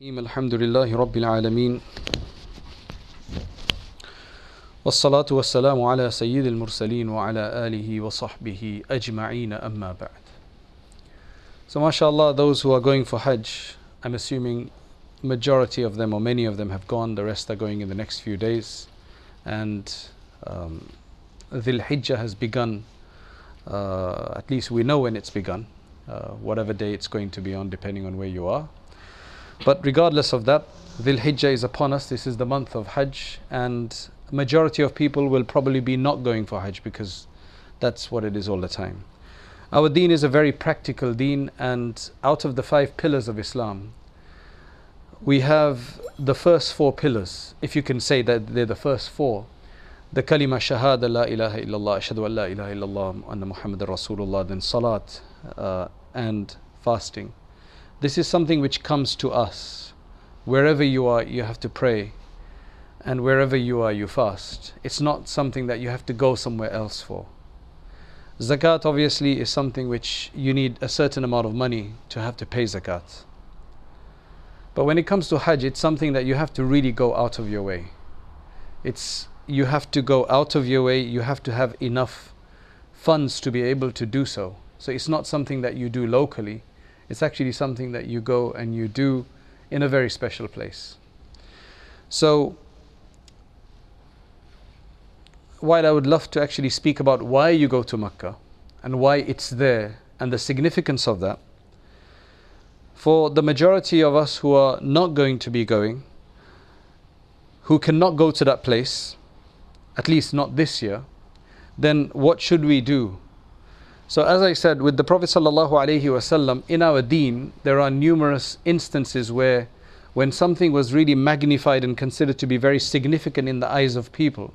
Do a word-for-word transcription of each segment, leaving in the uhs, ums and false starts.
Alhamdulillah, Rabbil Alameen. Wassalatu wassalamu ala sayyidil mursaleen wa ala alihi wa sahbihi ajma'een amma ba'd. So mashallah, those who are going for Hajj, I'm assuming majority of them or many of them have gone, the rest are going in the next few days. And um, Dhul Hijjah has begun, uh, at least we know when it's begun, uh, whatever day it's going to be on depending on where you are. But regardless of that, Dhul Hijjah is upon us. This is the month of Hajj, and majority of people will probably be not going for Hajj because that's what it is all the time. Our deen is a very practical deen, and out of the five pillars of Islam, we have the first four pillars, if you can say that they're the first four. The kalima shahada, la ilaha illallah, ashhadu la ilaha illallah, and muhammadur rasulullah, then salat uh, and fasting. This is something which comes to us. Wherever you are, you have to pray. And wherever you are, you fast. It's not something that you have to go somewhere else for. Zakāt obviously is something which you need a certain amount of money to have to pay zakat. But when it comes to Hajj, it's something that you have to really go out of your way. It's, you have to go out of your way, you have to have enough funds to be able to do so. So it's not something that you do locally. It's actually something that you go and you do in a very special place. So, while I would love to actually speak about why you go to Makkah and why it's there and the significance of that, for the majority of us who are not going to be going, who cannot go to that place, at least not this year, then what should we do? So as I said, with the Prophet sallallahu alaihi wasallam, in our deen, there are numerous instances where when something was really magnified and considered to be very significant in the eyes of people,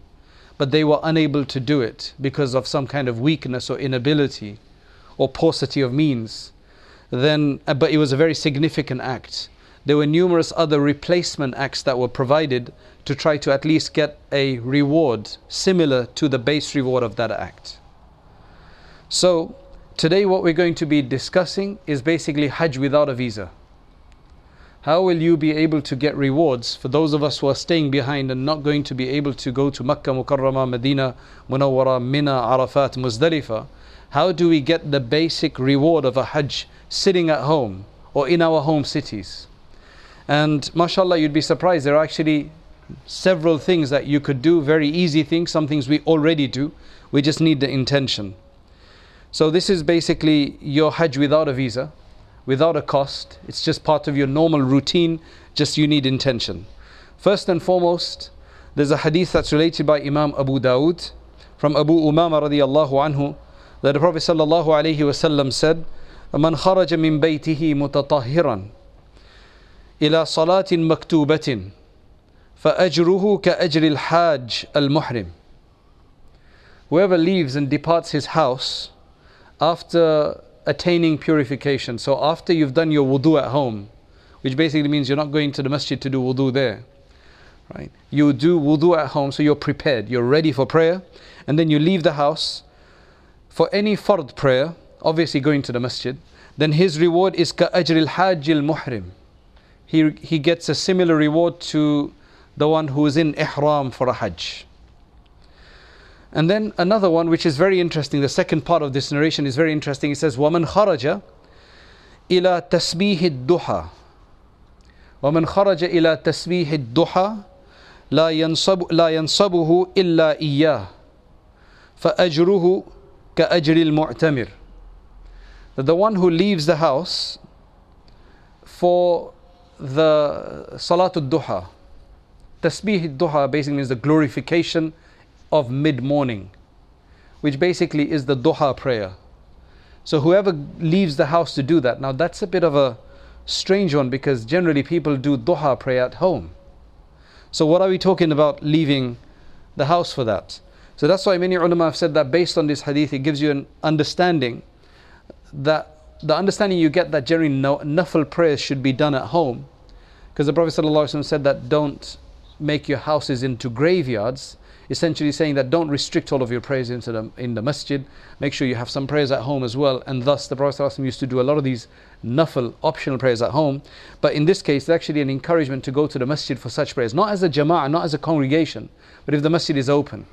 but they were unable to do it because of some kind of weakness or inability or paucity of means, then, but it was a very significant act. There were numerous other replacement acts that were provided to try to at least get a reward similar to the base reward of that act. So, today what we're going to be discussing is basically Hajj without a visa. How will you be able to get rewards for those of us who are staying behind and not going to be able to go to Makkah Mukarramah, Medina Munawwara, Mina, Arafat, Muzdalifah? How do we get the basic reward of a Hajj sitting at home or in our home cities? And mashallah, you'd be surprised, there are actually several things that you could do, very easy things, some things we already do, we just need the intention. So this is basically your Hajj without a visa, without a cost. It's just part of your normal routine, just you need intention. First and foremost, there's a hadith that's related by Imam Abu Dawood from Abu Umama radiyallahu anhu, that the Prophet sallallahu alayhi wasallam said, "Man kharaja min baytihi mutatahiran ila salatin maktubatin fa ajruhu ka ajri al-hajj al-muhrim." Whoever leaves and departs his house after attaining purification, so after you've done your wudu at home, which basically means you're not going to the masjid to do wudu there, right? You do wudu at home, so you're prepared, you're ready for prayer, and then you leave the house for any fard prayer, obviously going to the masjid, then his reward is ka ajril hajjil muhrim. He, he gets a similar reward to the one who is in ihram for a hajj. And then another one which is very interesting, the second part of this narration is very interesting. It says, وَمَنْ خَرَجَ إِلَىٰ تَسْبِيهِ الدُّحَىٰ وَمَنْ خَرَجَ إِلَىٰ تَسْبِيهِ الدُّحَىٰ لَا يَنْصَبُهُ إِلَّا إِيَّاهِ فَأَجْرُهُ كَأَجْرِ الْمُعْتَمِرِ. That the one who leaves the house for the salatul duha, tasbih duha basically means the glorification of mid-morning, which basically is the duha prayer. So whoever leaves the house to do that, now that's a bit of a strange one because generally people do duha prayer at home. So what are we talking about leaving the house for that? So that's why many ulama have said that based on this hadith, it gives you an understanding that the understanding you get that generally nafal prayers should be done at home, because the Prophet ﷺ said that don't make your houses into graveyards. essentially saying that don't restrict all of your prayers into the, in the masjid. Make sure you have some prayers at home as well. And thus the Prophet ﷺ used to do a lot of these nafal, optional prayers at home. But in this case, it's actually an encouragement to go to the masjid for such prayers. Not as a jama'ah, not as a congregation, but if the masjid is open.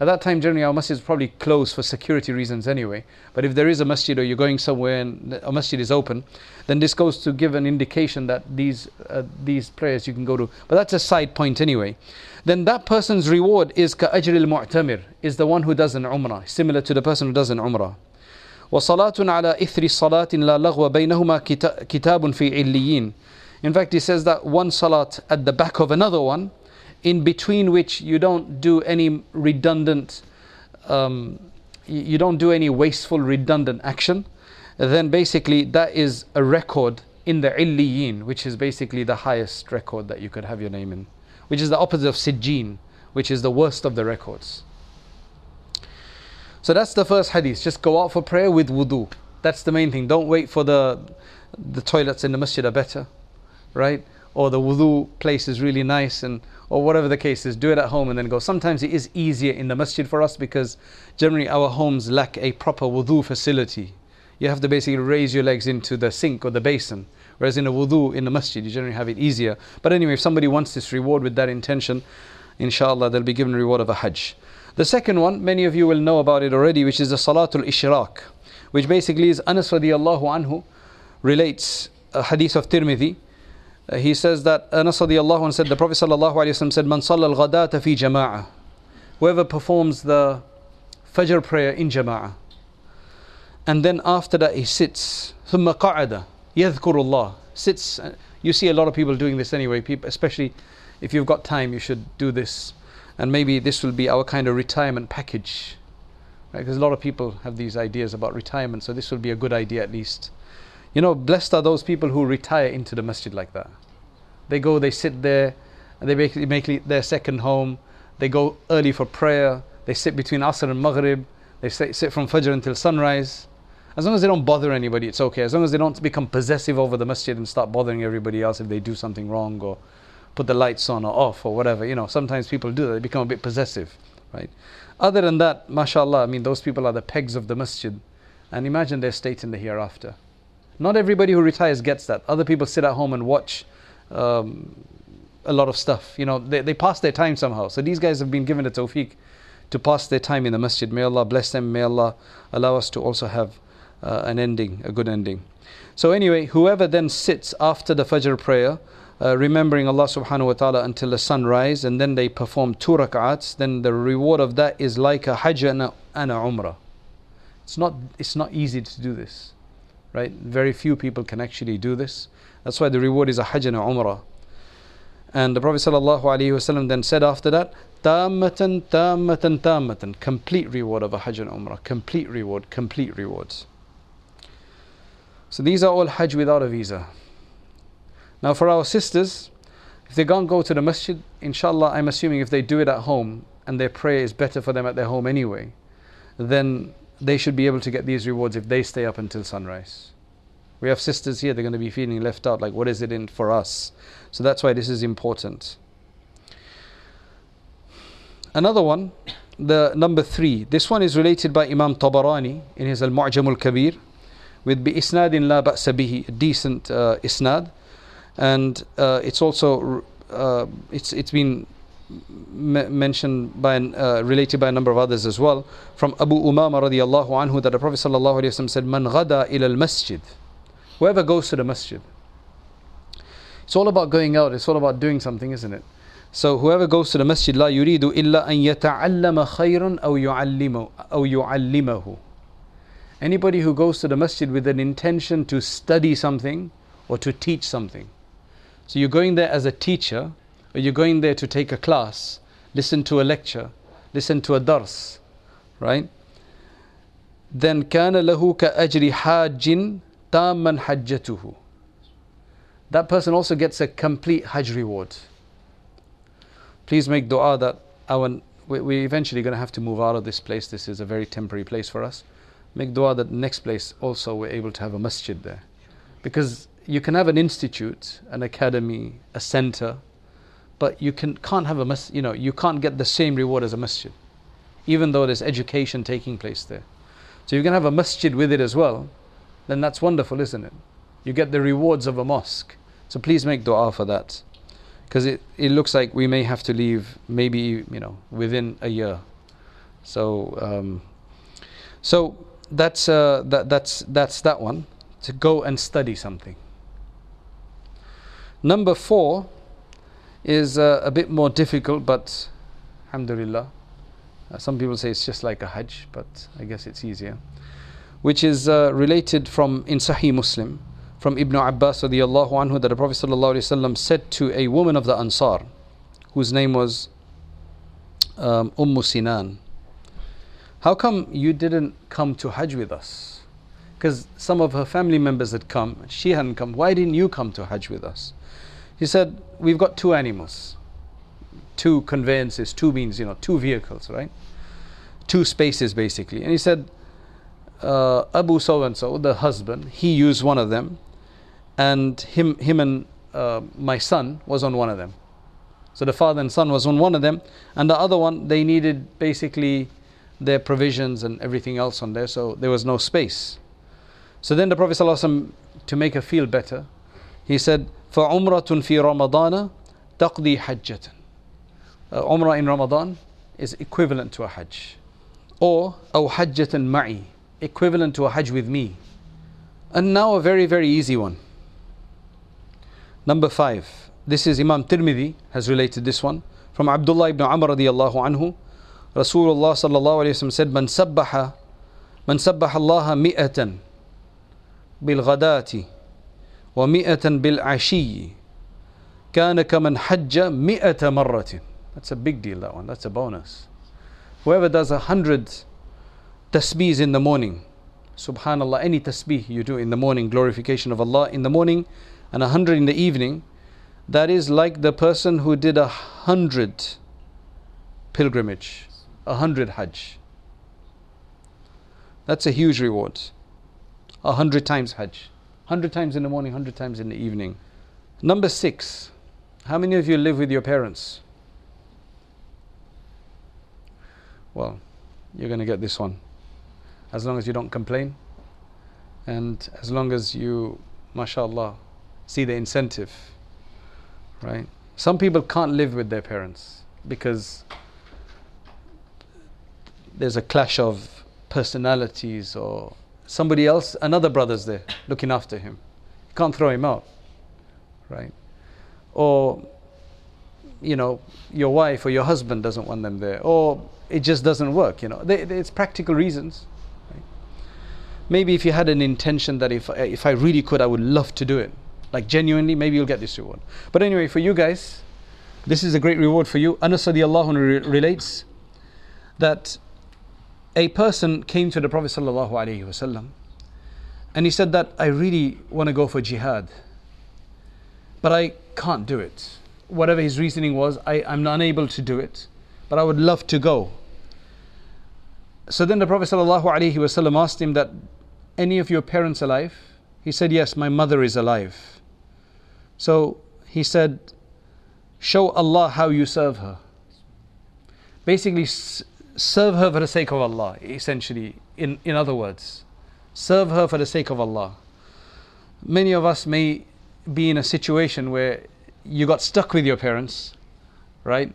At that time, generally our masjid is probably closed for security reasons anyway. But if there is a masjid or you're going somewhere and a masjid is open, then this goes to give an indication that these uh, these prayers you can go to. But that's a side point anyway. Then that person's reward is كَأَجْرِ الْمُعْتَمِرِ, is the one who does an umrah, similar to the person who does an umrah. وَصَلَاتٌ عَلَىٰ إِثْرِ صَلَاتٍ لَا لَغْوَ بَيْنَهُمَا كِتَابٌ فِي عِلِّيِّينَ. In fact, he says that one salat at the back of another one, in between which you don't do any redundant, um, you don't do any wasteful, redundant action, then basically that is a record in the illiyin, which is basically the highest record that you could have your name in, which is the opposite of sijjin, which is the worst of the records. So that's the first hadith. Just go out for prayer with wudu. That's the main thing. Don't wait for the the toilets in the masjid are better, right? Or the wudu place is really nice, and or whatever the case is, do it at home and then go. Sometimes it is easier in the masjid for us because generally our homes lack a proper wudu facility. You have to basically raise your legs into the sink or the basin, whereas in a wudu in the masjid you generally have it easier. But anyway, if somebody wants this reward with that intention, inshallah they'll be given the reward of a hajj. The second one, many of you will know about it already, which is the salatul ishraq, which basically is Anas radiallahu anhu relates a hadith of Tirmidhi. He says that Anas radiyallahu anhu said, the Prophet sallallahu alayhi wasallam said, "Man salla al-ghadata fi jama'ah," whoever performs the fajr prayer in jama'ah, and then after that he sits, thumma qa'ada yadhkurullah, sits. You see a lot of people doing this anyway. People, especially if you've got time, you should do this, and maybe this will be our kind of retirement package, right? Because a lot of people have these ideas about retirement, so this will be a good idea at least. You know, blessed are those people who retire into the masjid like that. They go, they sit there, and they basically make their second home. They go early for prayer. They sit between Asr and Maghrib. They sit from Fajr until sunrise. As long as they don't bother anybody, it's okay. As long as they don't become possessive over the masjid and start bothering everybody else if they do something wrong or put the lights on or off or whatever. You know, sometimes people do that. They become a bit possessive, right? Other than that, mashallah, I mean, those people are the pegs of the masjid. And imagine their state in the hereafter. Not everybody who retires gets that. Other people sit at home and watch um, a lot of stuff. You know, they, they pass their time somehow. So these guys have been given the tawfiq to pass their time in the masjid. May Allah bless them. May Allah allow us to also have uh, an ending, a good ending. So anyway, whoever then sits after the Fajr prayer, uh, remembering Allah subhanahu wa ta'ala until the sunrise, and then they perform two rak'ats, then the reward of that is like a hajj and a umrah. It's not, it's not easy to do this. Right? Very few people can actually do this. That's why the reward is a hajj and a umrah. And the Prophet ﷺ then said after that, tammatan, tammatan, tammatan, complete reward of a hajj and umrah. Complete reward, complete rewards. So these are all hajj without a visa. Now for our sisters, if they can't go to the masjid, inshallah, I'm assuming if they do it at home and their prayer is better for them at their home anyway, then they should be able to get these rewards if they stay up until sunrise. We have sisters here, they're going to be feeling left out, like what is it in for us? So that's why this is important. Another one, the number three. This one is related by Imam Tabarani in his Al-Mu'jam Al-Kabir with bi isnadin la ba'sa bihi, a decent uh, isnad. And uh, it's also, uh, it's it's been mentioned by an, uh, related by a number of others as well, from Abu Umama radiyallahu anhu, that the Prophet sallallahu alaihi wasallam said, "Man ghada ila al masjid," whoever goes to the masjid. It's all about going out. It's all about doing something, isn't it? So whoever goes to the masjid, la yuridu illa an yata'allama khayran aw yu'allimahu aw yu'allimahu. Anybody who goes to the masjid with an intention to study something or to teach something. So you're going there as a teacher. Or you're going there to take a class, listen to a lecture, listen to a dars, right? Then كَانَ لَهُ كَأَجْرِ حَاجٍ تَامًا حَجَّتُهُ. That person also gets a complete hajj reward. Please make dua that our, we're eventually going to have to move out of this place. This is a very temporary place for us. Make dua that the next place also we're able to have a masjid there. Because you can have an institute, an academy, a center, But you can, can't have a mas- you know, you can't get the same reward as a masjid, even though there's education taking place there. So you can have a masjid with it as well, then that's wonderful, isn't it? You get the rewards of a mosque. So please make dua for that, because it, it looks like we may have to leave, maybe, you know, within a year. So um, so that's uh, that that's that's that one, to go and study something. Number four is uh, a bit more difficult, but alhamdulillah, uh, some people say it's just like a hajj, but I guess it's easier, which is uh, related from in Sahih Muslim, from Ibn Abbas radiyallahu anhu, that the Prophet sallallahu alaihi wasallam said to a woman of the Ansar, whose name was um, Umm Sinan, "How come you didn't come to Hajj with us?" Because some of her family members had come, she hadn't come. "Why didn't you come to Hajj with us?" He said, "We've got two animals, two conveyances, two means, you know, two vehicles, right? Two spaces basically." And he said, uh, "Abu so and so, the husband, he used one of them, and him, him and uh, my son was on one of them." So the father and son was on one of them, and the other one they needed basically their provisions and everything else on there, so there was no space. So then the Prophet sallallahu alaihi wasallam, to make her feel better, he said, فَعُمْرَةٌ فِي رَمَضَانَ تَقْضِي حَجَّةً. Uh, umrah in Ramadan is equivalent to a hajj. Or, أَوْ حَجَّةً مَعِي, equivalent to a hajj with me. And now a very, very easy one. Number five. This is Imam Tirmidhi has related this one. From Abdullah ibn Amr radiyallahu anhu, Rasulullah sallallahu alayhi wa sallam said, "Man sabbaha, man sabbaha allaha mi'atan bilghadati wa mi'atan bil'ashiyyi kana kaman hajja mi'ata marratin." That's a big deal, that one. That's a bonus. Whoever does a hundred tasbeehs in the morning, subhanallah, any tasbih you do in the morning, glorification of Allah in the morning, and a hundred in the evening, that is like the person who did a hundred pilgrimage. A hundred hajj. That's a huge reward. A hundred times hajj. Hundred times in the morning, hundred times in the evening. Number six. How many of you live with your parents? Well, you're going to get this one. As long as you don't complain, and as long as you, mashallah, see the incentive. Right? Some people can't live with their parents because there's a clash of personalities, or somebody else, another brother's there looking after him. You can't throw him out, right? Or, you know, your wife or your husband doesn't want them there, or it just doesn't work, you know. They, they, it's practical reasons. Right? Maybe if you had an intention that if, if I really could, I would love to do it, like genuinely, maybe you'll get this reward. But anyway, for you guys, this is a great reward for you. Anas radiallahu anhu relates that a person came to the Prophet sallallahu alaihi wasallam, and he said that, "I really want to go for jihad, but I can't do it." Whatever his reasoning was, I, I'm unable to do it, but I would love to go. So then the Prophet sallallahu alaihi wasallam asked him that, "Any of your parents alive?" He said, "Yes, my mother is alive." So he said, "Show Allah how you serve her." Basically, serve her for the sake of Allah, essentially, in, in other words. Serve her for the sake of Allah. Many of us may be in a situation where you got stuck with your parents, right?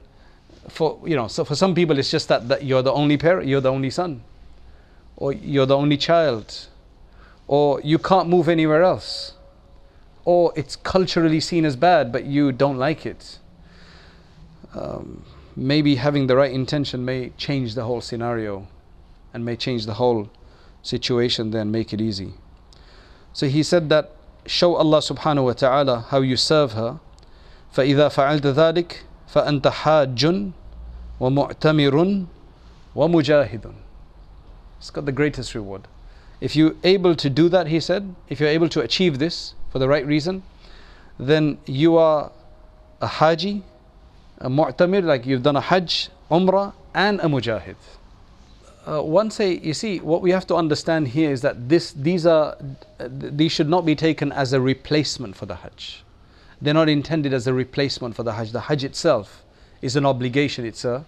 For, you know, so for some people it's just that, that you're the only parent, you're the only son, or you're the only child, or you can't move anywhere else, or it's culturally seen as bad but you don't like it. Um, Maybe having the right intention may change the whole scenario and may change the whole situation there and make it easy. So he said that, "Show Allah subhanahu wa ta'ala how you serve her. فَإِذَا فَعَلْتَ ذَلِكَ فَأَنْتَ حَاجٌ وَمُعْتَمِرٌ وَمُجَاهِدٌ." It's got the greatest reward. If you're able to do that, he said, if you're able to achieve this for the right reason, then you are a haji, a mu'tamir, like you've done a hajj, umrah, and a mujahid. Uh, once a, you see, what we have to understand here is that this, these are, these should not be taken as a replacement for the hajj. They're not intended as a replacement for the Hajj. The Hajj itself is an obligation. It's a,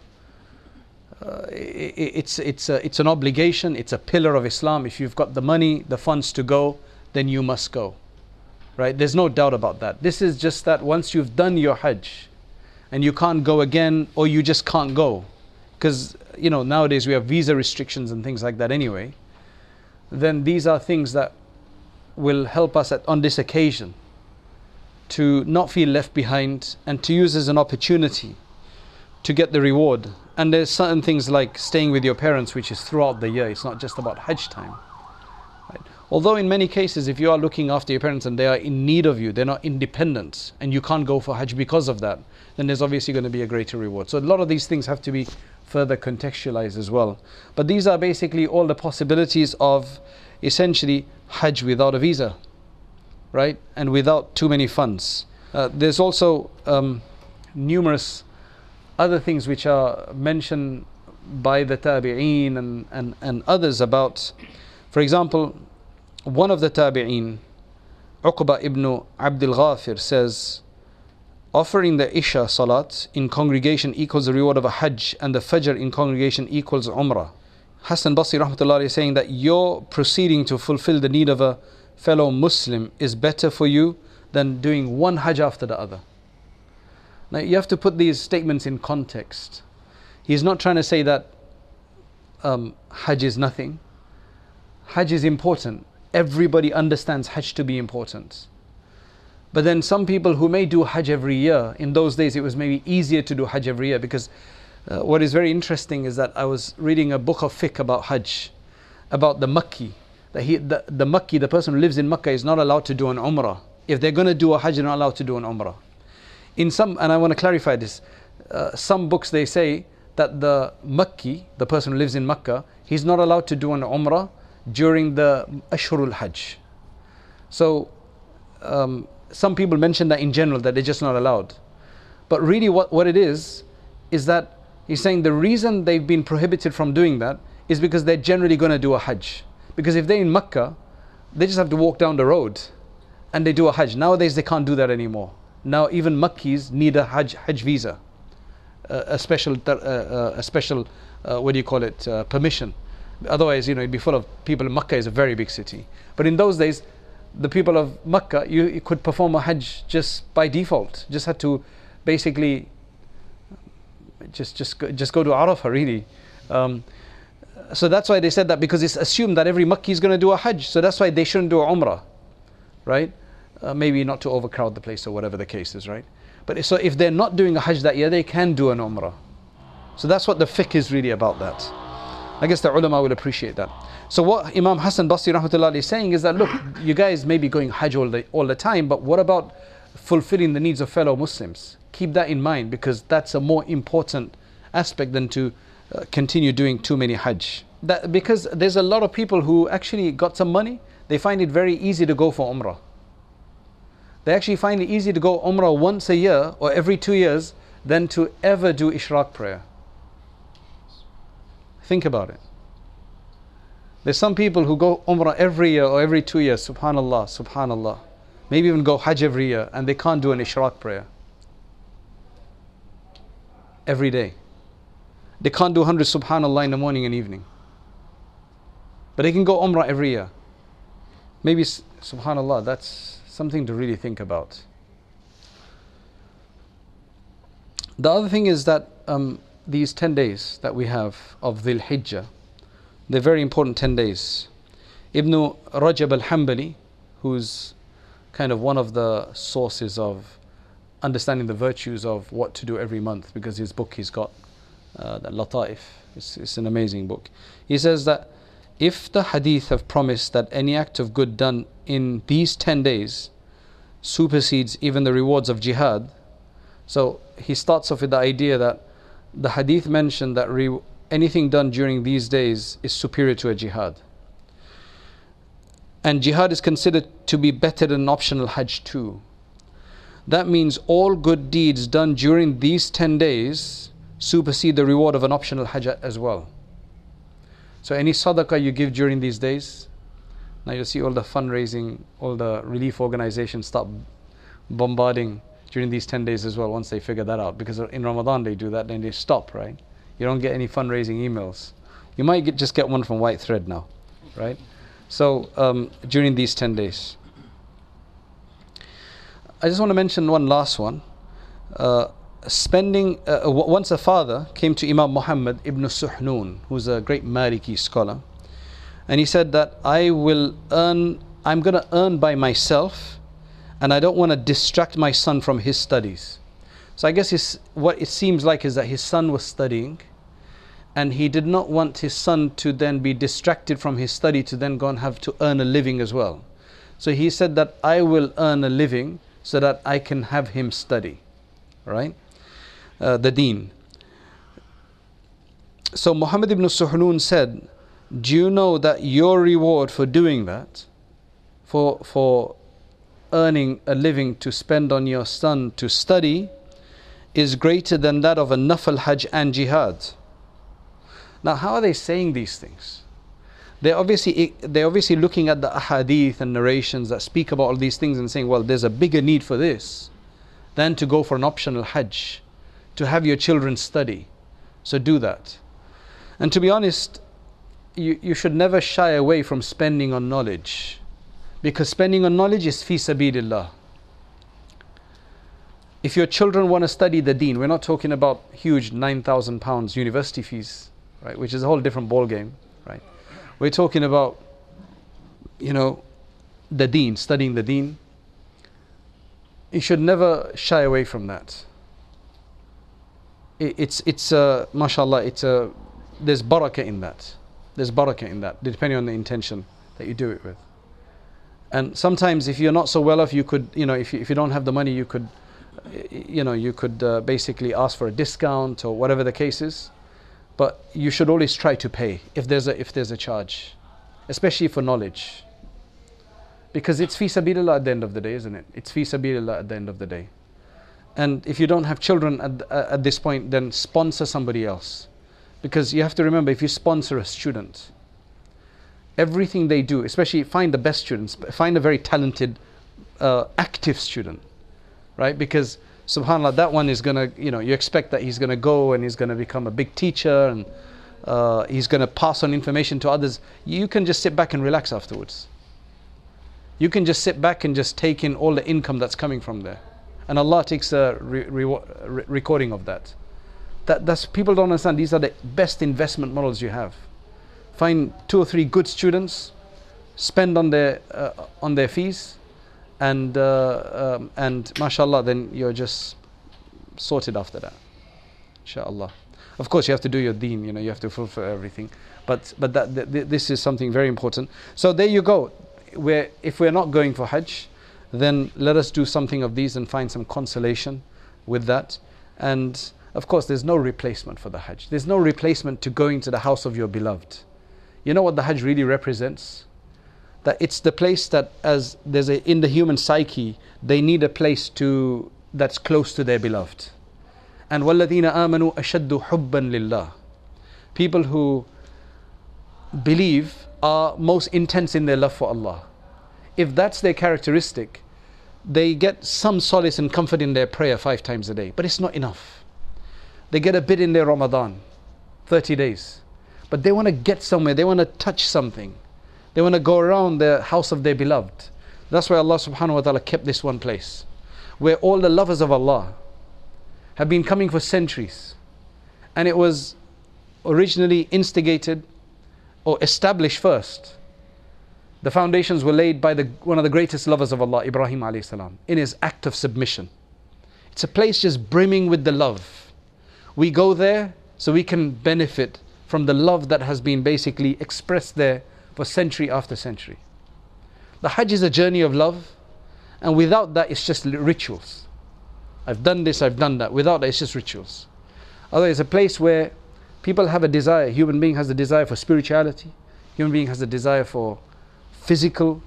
uh, it's, it's, a, it's an obligation. It's a pillar of Islam. If you've got the money, the funds to go, then you must go. Right? There's no doubt about that. This is just that once you've done your Hajj and you can't go again, or you just can't go, because, you know, nowadays we have visa restrictions and things like that anyway, then these are things that will help us at, on this occasion to not feel left behind and to use as an opportunity to get the reward. And there's certain things like staying with your parents, which is throughout the year. It's not just about Hajj time. Right? Although in many cases, if you are looking after your parents and they are in need of you, they're not independent, and you can't go for Hajj because of that, then there's obviously going to be a greater reward. So a lot of these things have to be further contextualized as well. But these are basically all the possibilities of essentially Hajj without a visa, right? And without too many funds. Uh, there's also um, numerous other things which are mentioned by the Tabi'een and, and, and others about, for example, one of the Tabi'een, Uqba ibn Abdul Ghafir, says, offering the Isha salat in congregation equals the reward of a Hajj, and the Fajr in congregation equals Umrah. Hassan Basri rahmatullahi saying that your proceeding to fulfill the need of a fellow Muslim is better for you than doing one Hajj after the other. Now you have to put these statements in context. He's not trying to say that um, Hajj is nothing. Hajj is important. Everybody understands Hajj to be important. But then some people who may do Hajj every year, in those days it was maybe easier to do Hajj every year, because Uh, what is very interesting is that I was reading a book of fiqh about Hajj, about the Makki. That he, the, the Makki, the person who lives in Makkah, is not allowed to do an Umrah. If they're going to do a Hajj, they're not allowed to do an Umrah. In some, and I want to clarify this, uh, some books they say that the Makki, the person who lives in Makkah, he's not allowed to do an Umrah during the Ashhurul Hajj. So um, some people mention that in general, that they're just not allowed. But really what, what it is, is that he's saying the reason they've been prohibited from doing that is because they're generally going to do a Hajj. Because if they're in Makkah, they just have to walk down the road and they do a Hajj. Nowadays they can't do that anymore. Now even Makkis need a Hajj, hajj visa, uh, a special, uh, a special, uh, what do you call it, uh, permission. Otherwise, you know, it'd be full of people. Makkah is a very big city. But in those days, the people of Makkah, you, you could perform a Hajj just by default. Just had to basically Just, just, go, just go to Arafah, really. Um, so that's why they said that, because it's assumed that every Makki is going to do a Hajj. So that's why they shouldn't do a Umrah, right? Uh, maybe not to overcrowd the place or whatever the case is, right? But if, so if they're not doing a Hajj that year, they can do an Umrah. So that's what the fiqh is really about that. I guess the ulama will appreciate that. So what Imam Hassan Basri rahmatullahi is saying is that, look, you guys may be going Hajj all the, all the time, but what about fulfilling the needs of fellow Muslims? Keep that in mind, because that's a more important aspect than to uh, continue doing too many Hajj. That, because there's a lot of people who actually got some money, they find it very easy to go for Umrah. They actually find it easy to go Umrah once a year or every two years than to ever do Ishraq prayer. Think about it. There's some people who go Umrah every year or every two years, subhanallah, subhanallah. Maybe even go Hajj every year, and they can't do an Ishraq prayer every day. They can't do one hundred subhanallah in the morning and evening. But they can go Umrah every year. Maybe subhanallah, that's something to really think about. The other thing is that um, these ten days that we have of Dhul Hijjah, they're very important ten days. Ibn Rajab al-Hanbali, who's kind of one of the sources of understanding the virtues of what to do every month, because his book he's got, uh, that Lataif, it's, it's an amazing book. He says that if the hadith have promised that any act of good done in these ten days supersedes even the rewards of jihad, so he starts off with the idea that the hadith mentioned that re anything done during these days is superior to a jihad. And jihad is considered to be better than optional Hajj too. That means all good deeds done during these ten days supersede the reward of an optional Hajj as well. So any sadaqah you give during these days, now you'll see all the fundraising, all the relief organizations start bombarding during these ten days as well, once they figure that out. Because in Ramadan they do that, then they stop, right? You don't get any fundraising emails. You might get, just get one from White Thread now, right? So um, during these ten days. I just want to mention one last one. Uh, spending, uh, once a father came to Imam Muhammad ibn Suhnun, who's a great Maliki scholar, and he said that I will earn, I'm going to earn by myself, and I don't want to distract my son from his studies. So I guess his, what it seems like is that his son was studying, and he did not want his son to then be distracted from his study to then go and have to earn a living as well. So he said that I will earn a living so that I can have him study, right? Uh, the deen. So Muhammad ibn Suhnun said, do you know that your reward for doing that, for, for earning a living to spend on your son to study, is greater than that of a nafal hajj and jihad? Now, how are they saying these things? They're obviously, they're obviously looking at the ahadith and narrations that speak about all these things and saying, well, there's a bigger need for this than to go for an optional hajj, to have your children study. So do that. And to be honest, you, you should never shy away from spending on knowledge, because spending on knowledge is fi sabilillah. If your children want to study the deen, we're not talking about huge nine thousand pounds university fees, right, which is a whole different ball game, right? We're talking about, you know, the deen, studying the deen. You should never shy away from that. It, it's, it's uh, mashallah, it's, uh, there's barakah in that. There's barakah in that, depending on the intention that you do it with. And sometimes if you're not so well off, you could, you know, if you, if you don't have the money, you could, you know, you could uh, basically ask for a discount or whatever the case is. But you should always try to pay if there's a, if there's a charge, especially for knowledge. Because it's fi sabilillah at the end of the day, isn't it? It's fi sabilillah at the end of the day. And if you don't have children at, uh, at this point, then sponsor somebody else. Because you have to remember, if you sponsor a student, everything they do, especially find the best students, find a very talented, uh, active student, right? Because subhanallah, that one is going to, you know, you expect that he's going to go and he's going to become a big teacher and uh, he's going to pass on information to others. You can just sit back and relax afterwards. You can just sit back and just take in all the income that's coming from there. And Allah takes a re re re recording of that. that. That's people don't understand. These are the best investment models you have. Find two or three good students, spend on their, uh, on their fees, and uh, um, and mashallah, then you're just sorted after that, inshallah. Of course, you have to do your deen, you know, you have to fulfill everything, but but that th th this is something very important. So there you go. We're, if we're not going for hajj, then let us do something of these and find some consolation with that. And of course, there's no replacement for the hajj. There's no replacement to going to the house of your beloved. You know what the hajj really represents? That it's the place that, as there's a, in the human psyche, they need a place to that's close to their beloved. And وَالَّذِينَ آمَنُوا أَشَدُّ حُبًّا لِلَّهِ. People who believe are most intense in their love for Allah. If that's their characteristic, they get some solace and comfort in their prayer five times a day. But it's not enough. They get a bit in their Ramadan, thirty days. But they want to get somewhere, they want to touch something. They want to go around the house of their beloved. That's why Allah subhanahu wa ta'ala kept this one place, where all the lovers of Allah have been coming for centuries. And it was originally instigated or established first. The foundations were laid by the, one of the greatest lovers of Allah, Ibrahim alayhi salam, in his act of submission. It's a place just brimming with the love. We go there so we can benefit from the love that has been basically expressed there for century after century. The hajj is a journey of love, and without that it's just rituals. I've done this, I've done that. Without that it's just rituals. Although it's a place where people have a desire, human being has a desire for spirituality, human being has a desire for physical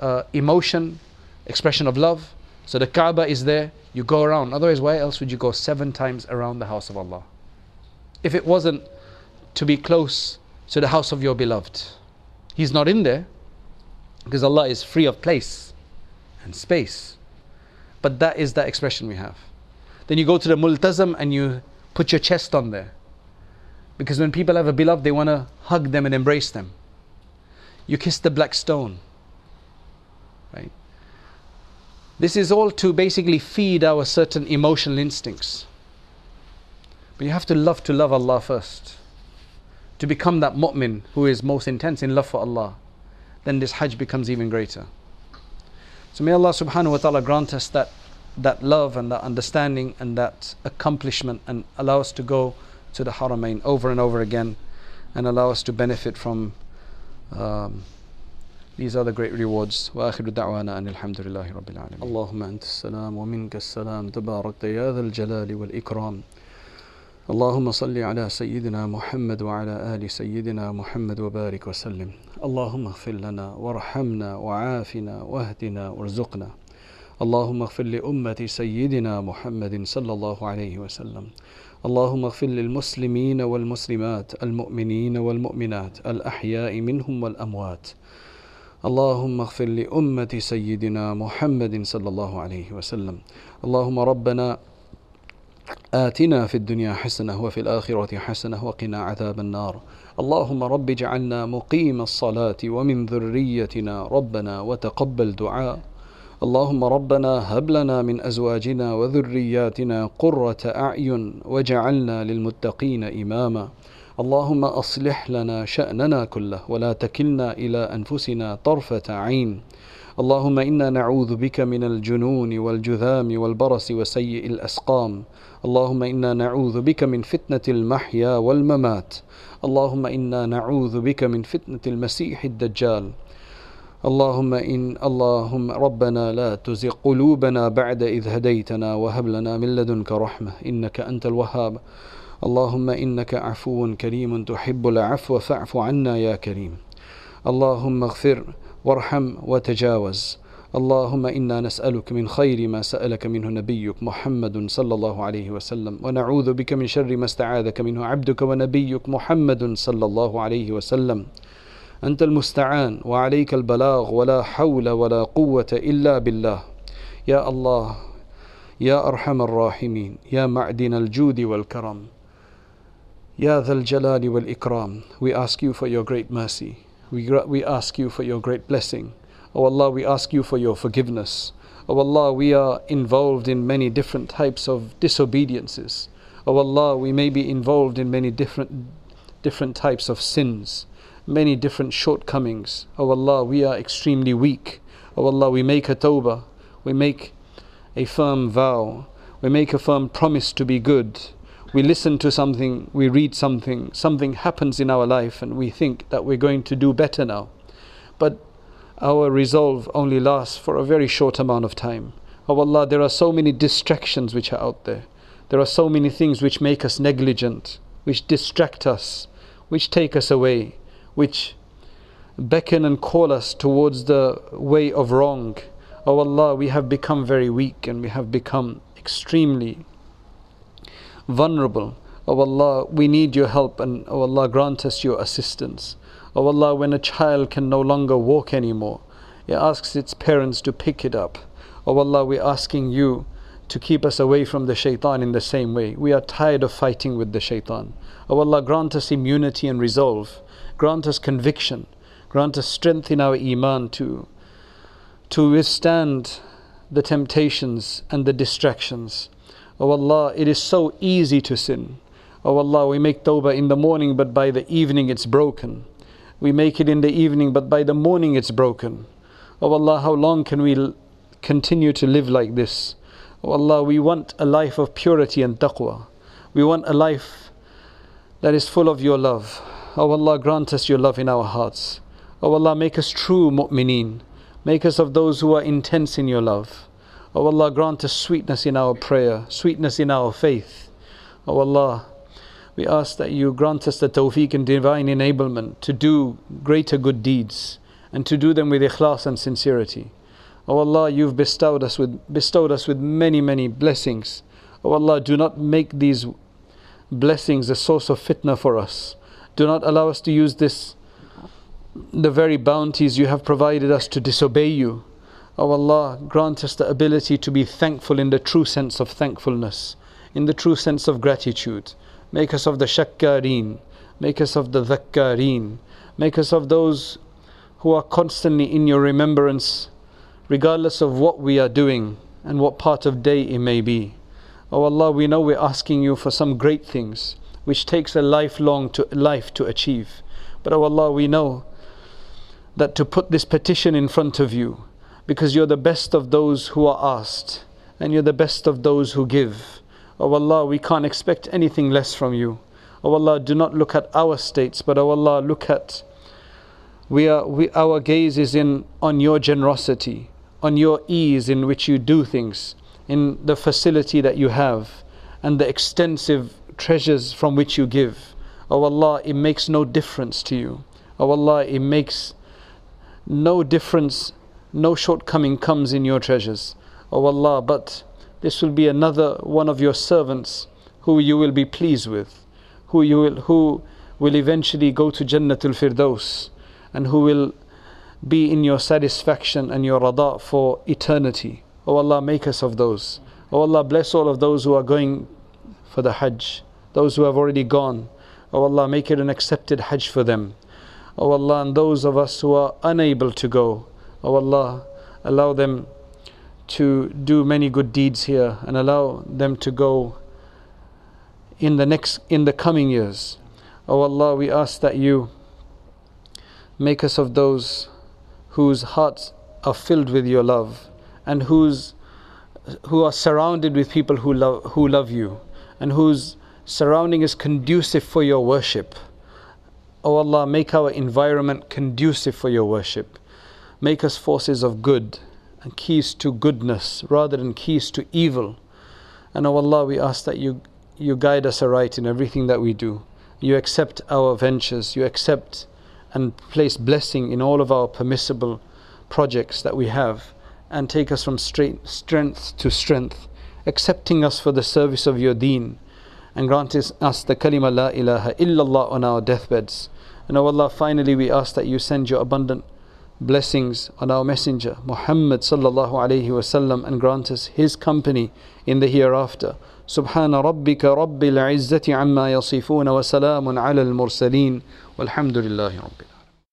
uh, emotion, expression of love. So the Kaaba is there, you go around. Otherwise, why else would you go seven times around the house of Allah? If it wasn't to be close to the house of your beloved. He's not in there because Allah is free of place and space. But that is that expression we have. Then you go to the multazam and you put your chest on there. Because when people have a beloved, they want to hug them and embrace them. You kiss the black stone. Right? This is all to basically feed our certain emotional instincts. But you have to love to love Allah first. To become that mu'min who is most intense in love for Allah. Then this hajj becomes even greater. So may Allah subhanahu wa ta'ala grant us that, that love and that understanding and that accomplishment, and allow us to go to the Haramain over and over again, and allow us to benefit from um, these other great rewards. وآخر دعوانا أن الحمد لله رب العالمين. اللهم أنت السلام ومنك السلام تبارك يا ذا الجلال والإكرام. اللهم صل على سيدنا محمد وعلى آل سيدنا محمد وبارك وسلم. اللهم اغفر لنا وارحمنا وعافنا واهدنا وارزقنا. اللهم اغفر لأمة سيدنا محمد صلى الله عليه وسلم. اللهم اغفر للمسلمين والمسلمات المؤمنين والمؤمنات الأحياء منهم والأموات. اللهم اغفر لأمة سيدنا محمد صلى الله عليه وسلم. اللهم ربنا آتنا في الدنيا حسنة وفي الآخرة حسنة وقنا عذاب النار. اللهم رب اجعلنا مقيم الصلاة ومن ذريتنا ربنا وتقبل دعاء. اللهم ربنا هب لنا من أزواجنا وذرياتنا قرة أعين واجعلنا للمتقين إماما. اللهم أصلح لنا شأننا كله ولا تكلنا إلى أنفسنا طرفة عين. اللهم إنا نعوذ بك من الجنون والجذام والبرص وسيء الأسقام. اللهم إنا نعوذ بك من فتنة المحيا والممات. اللهم إنا نعوذ بك من فتنة المسيح الدجال. اللهم إن اللهم ربنا لا تزغ قلوبنا بعد إذ هديتنا وهب لنا من لدنك رحمة إنك أنت الوهاب. اللهم إنك عفو كريم تحب العفو فاعف عنا يا كريم. اللهم اغفر وارحم وتجاوز. اللهم إنا نسألك من خير ما سألك منه نبيك محمد صلى الله عليه وسلم، ونعوذ بك من شر ما استعاذك منه عبدك ونبيك محمد صلى الله عليه وسلم. أنت المستعان وعليك البلاغ ولا حول ولا قوة إلا بالله. يا الله يا أرحم الراحمين يا معدن الجود والكرم يا ذا الجلال والإكرام. We ask you for your great mercy. We, we ask you for your great blessing. O Allah, we ask you for your forgiveness. O Allah, we are involved in many different types of disobediences. O Allah, we may be involved in many different, different types of sins, many different shortcomings. O Allah, we are extremely weak. O Allah, we make a tawbah. We make a firm vow. We make a firm promise to be good. We listen to something, we read something, something happens in our life and we think that we're going to do better now. But our resolve only lasts for a very short amount of time. Oh Allah, there are so many distractions which are out there. There are so many things which make us negligent, which distract us, which take us away, which beckon and call us towards the way of wrong. Oh Allah, we have become very weak and we have become extremely vulnerable. Oh Allah, we need your help, and oh Allah, grant us your assistance. Oh Allah, when a child can no longer walk anymore, it asks its parents to pick it up. Oh Allah, we're asking you to keep us away from the shaitan in the same way. We are tired of fighting with the shaitan. Oh Allah, grant us immunity and resolve. Grant us conviction. Grant us strength in our iman to, to withstand the temptations and the distractions. Oh Allah, it is so easy to sin. Oh Allah, we make tawbah in the morning, but by the evening it's broken. We make it in the evening, but by the morning it's broken. Oh Allah, how long can we continue to live like this? Oh Allah, we want a life of purity and taqwa. We want a life that is full of your love. Oh Allah, grant us your love in our hearts. Oh Allah, make us true mu'mineen. Make us of those who are intense in your love. O Allah, grant us sweetness in our prayer, sweetness in our faith. O Allah, we ask that you grant us the tawfiq and divine enablement to do greater good deeds and to do them with ikhlas and sincerity. O Allah, you've bestowed us with bestowed us with many, many blessings. O Allah, do not make these blessings a source of fitna for us. Do not allow us to use this, the very bounties you have provided us, to disobey you. O Allah, grant us the ability to be thankful in the true sense of thankfulness, in the true sense of gratitude. Make us of the shakkareen, make us of the dhakkareen, make us of those who are constantly in your remembrance, regardless of what we are doing and what part of day it may be. O Allah, we know we're asking you for some great things, which takes a lifelong to, life to achieve. But O Allah, we know that to put this petition in front of you, because you're the best of those who are asked, and you're the best of those who give. O Allah, we can't expect anything less from you. O Allah, do not look at our states, but O Allah, look at, we are, we, our gaze is in on your generosity, on your ease in which you do things, in the facility that you have, and the extensive treasures from which you give. O Allah, it makes no difference to you. O Allah, it makes no difference. No shortcoming comes in your treasures, O Allah, but this will be another one of your servants who you will be pleased with, who you will, who will eventually go to Jannatul Firdaus, and who will be in your satisfaction and your rada for eternity. O Allah, make us of those. O Allah, bless all of those who are going for the Hajj, those who have already gone. O Allah, make it an accepted Hajj for them. O Allah, and those of us who are unable to go, O Allah, allow them to do many good deeds here, and allow them to go in the next, in the coming years. O Allah, we ask that you make us of those whose hearts are filled with your love, and whose who are surrounded with people who love who love you, and whose surrounding is conducive for your worship. O Allah, make our environment conducive for your worship. Make us forces of good and keys to goodness rather than keys to evil. And O Allah, we ask that you, you guide us aright in everything that we do. You accept our ventures. You accept and place blessing in all of our permissible projects that we have, and take us from straight, strength to strength, accepting us for the service of your deen, and grant us the kalima la ilaha illallah on our deathbeds. And O Allah, finally we ask that you send your abundant blessings on our messenger Muhammad sallallahu alayhi wa sallam, and grant us his company in the hereafter. Subhana rabbika rabbil izzati amma yasifun wa salamun ala al mursaleen walhamdulillahi rabbil